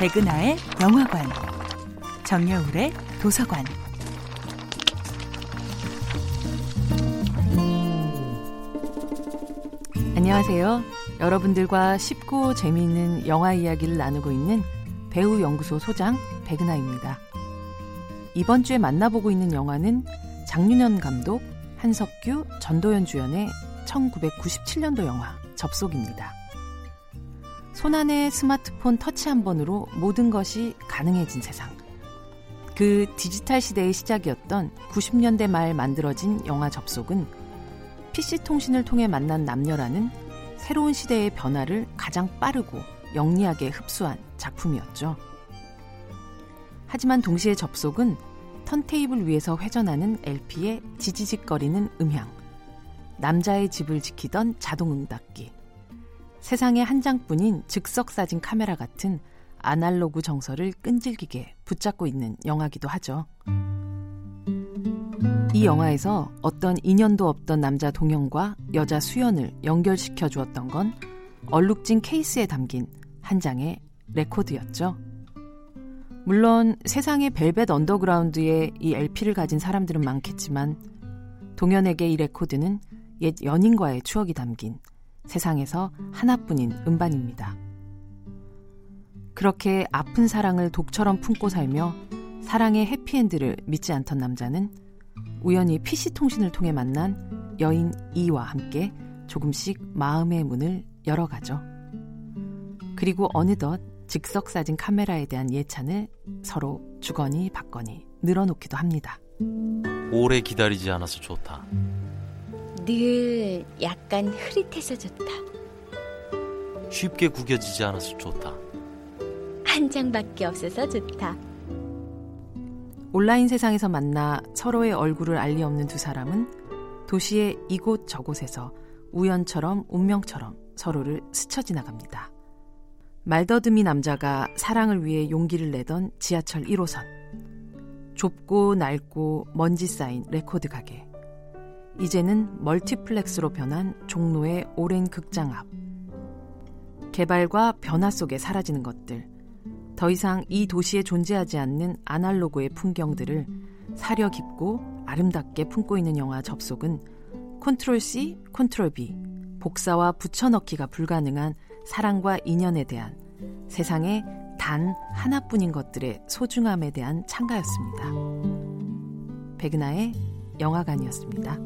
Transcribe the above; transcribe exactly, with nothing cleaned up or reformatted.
백은하의 영화관, 정여울의 도서관. 안녕하세요. 여러분들과 쉽고 재미있는 영화 이야기를 나누고 있는 배우연구소 소장 백은하입니다. 이번 주에 만나보고 있는 영화는 장윤현 감독, 한석규, 전도연 주연의 천구백구십칠년도 영화 접속입니다. 손 안에 스마트폰 터치 한 번으로 모든 것이 가능해진 세상. 그 디지털 시대의 시작이었던 구십년대 말 만들어진 영화 접속은 피씨통신을 통해 만난 남녀라는 새로운 시대의 변화를 가장 빠르고 영리하게 흡수한 작품이었죠. 하지만 동시에 접속은 턴테이블 위에서 회전하는 엘피의 지지직거리는 음향, 남자의 집을 지키던 자동응답기, 세상에 한 장뿐인 즉석사진 카메라 같은 아날로그 정서를 끈질기게 붙잡고 있는 영화기도 하죠. 이 영화에서 어떤 인연도 없던 남자 동현과 여자 수연을 연결시켜 주었던 건 얼룩진 케이스에 담긴 한 장의 레코드였죠. 물론 세상의 벨벳 언더그라운드에 이 엘피를 가진 사람들은 많겠지만, 동현에게 이 레코드는 옛 연인과의 추억이 담긴 세상에서 하나뿐인 음반입니다. 그렇게 아픈 사랑을 독처럼 품고 살며 사랑의 해피엔드를 믿지 않던 남자는 우연히 피씨통신을 통해 만난 여인 이와 함께 조금씩 마음의 문을 열어가죠. 그리고 어느덧 즉석사진 카메라에 대한 예찬을 서로 주거니 받거니 늘어놓기도 합니다. 오래 기다리지 않아서 좋다. 늘 약간 흐릿해서 좋다. 쉽게 구겨지지 않아서 좋다. 한 장밖에 없어서 좋다. 온라인 세상에서 만나 서로의 얼굴을 알리 없는 두 사람은 도시의 이곳 저곳에서 우연처럼 운명처럼 서로를 스쳐 지나갑니다. 말더듬이 남자가 사랑을 위해 용기를 내던 지하철 일호선, 좁고 낡고 먼지 쌓인 레코드 가게, 이제는 멀티플렉스로 변한 종로의 오랜 극장 앞, 개발과 변화 속에 사라지는 것들, 더 이상 이 도시에 존재하지 않는 아날로그의 풍경들을 사려 깊고 아름답게 품고 있는 영화 접속은 컨트롤 씨, 컨트롤 비, 복사와 붙여넣기가 불가능한 사랑과 인연에 대한, 세상의 단 하나뿐인 것들의 소중함에 대한 찬가였습니다. 백은하의 영화관이었습니다.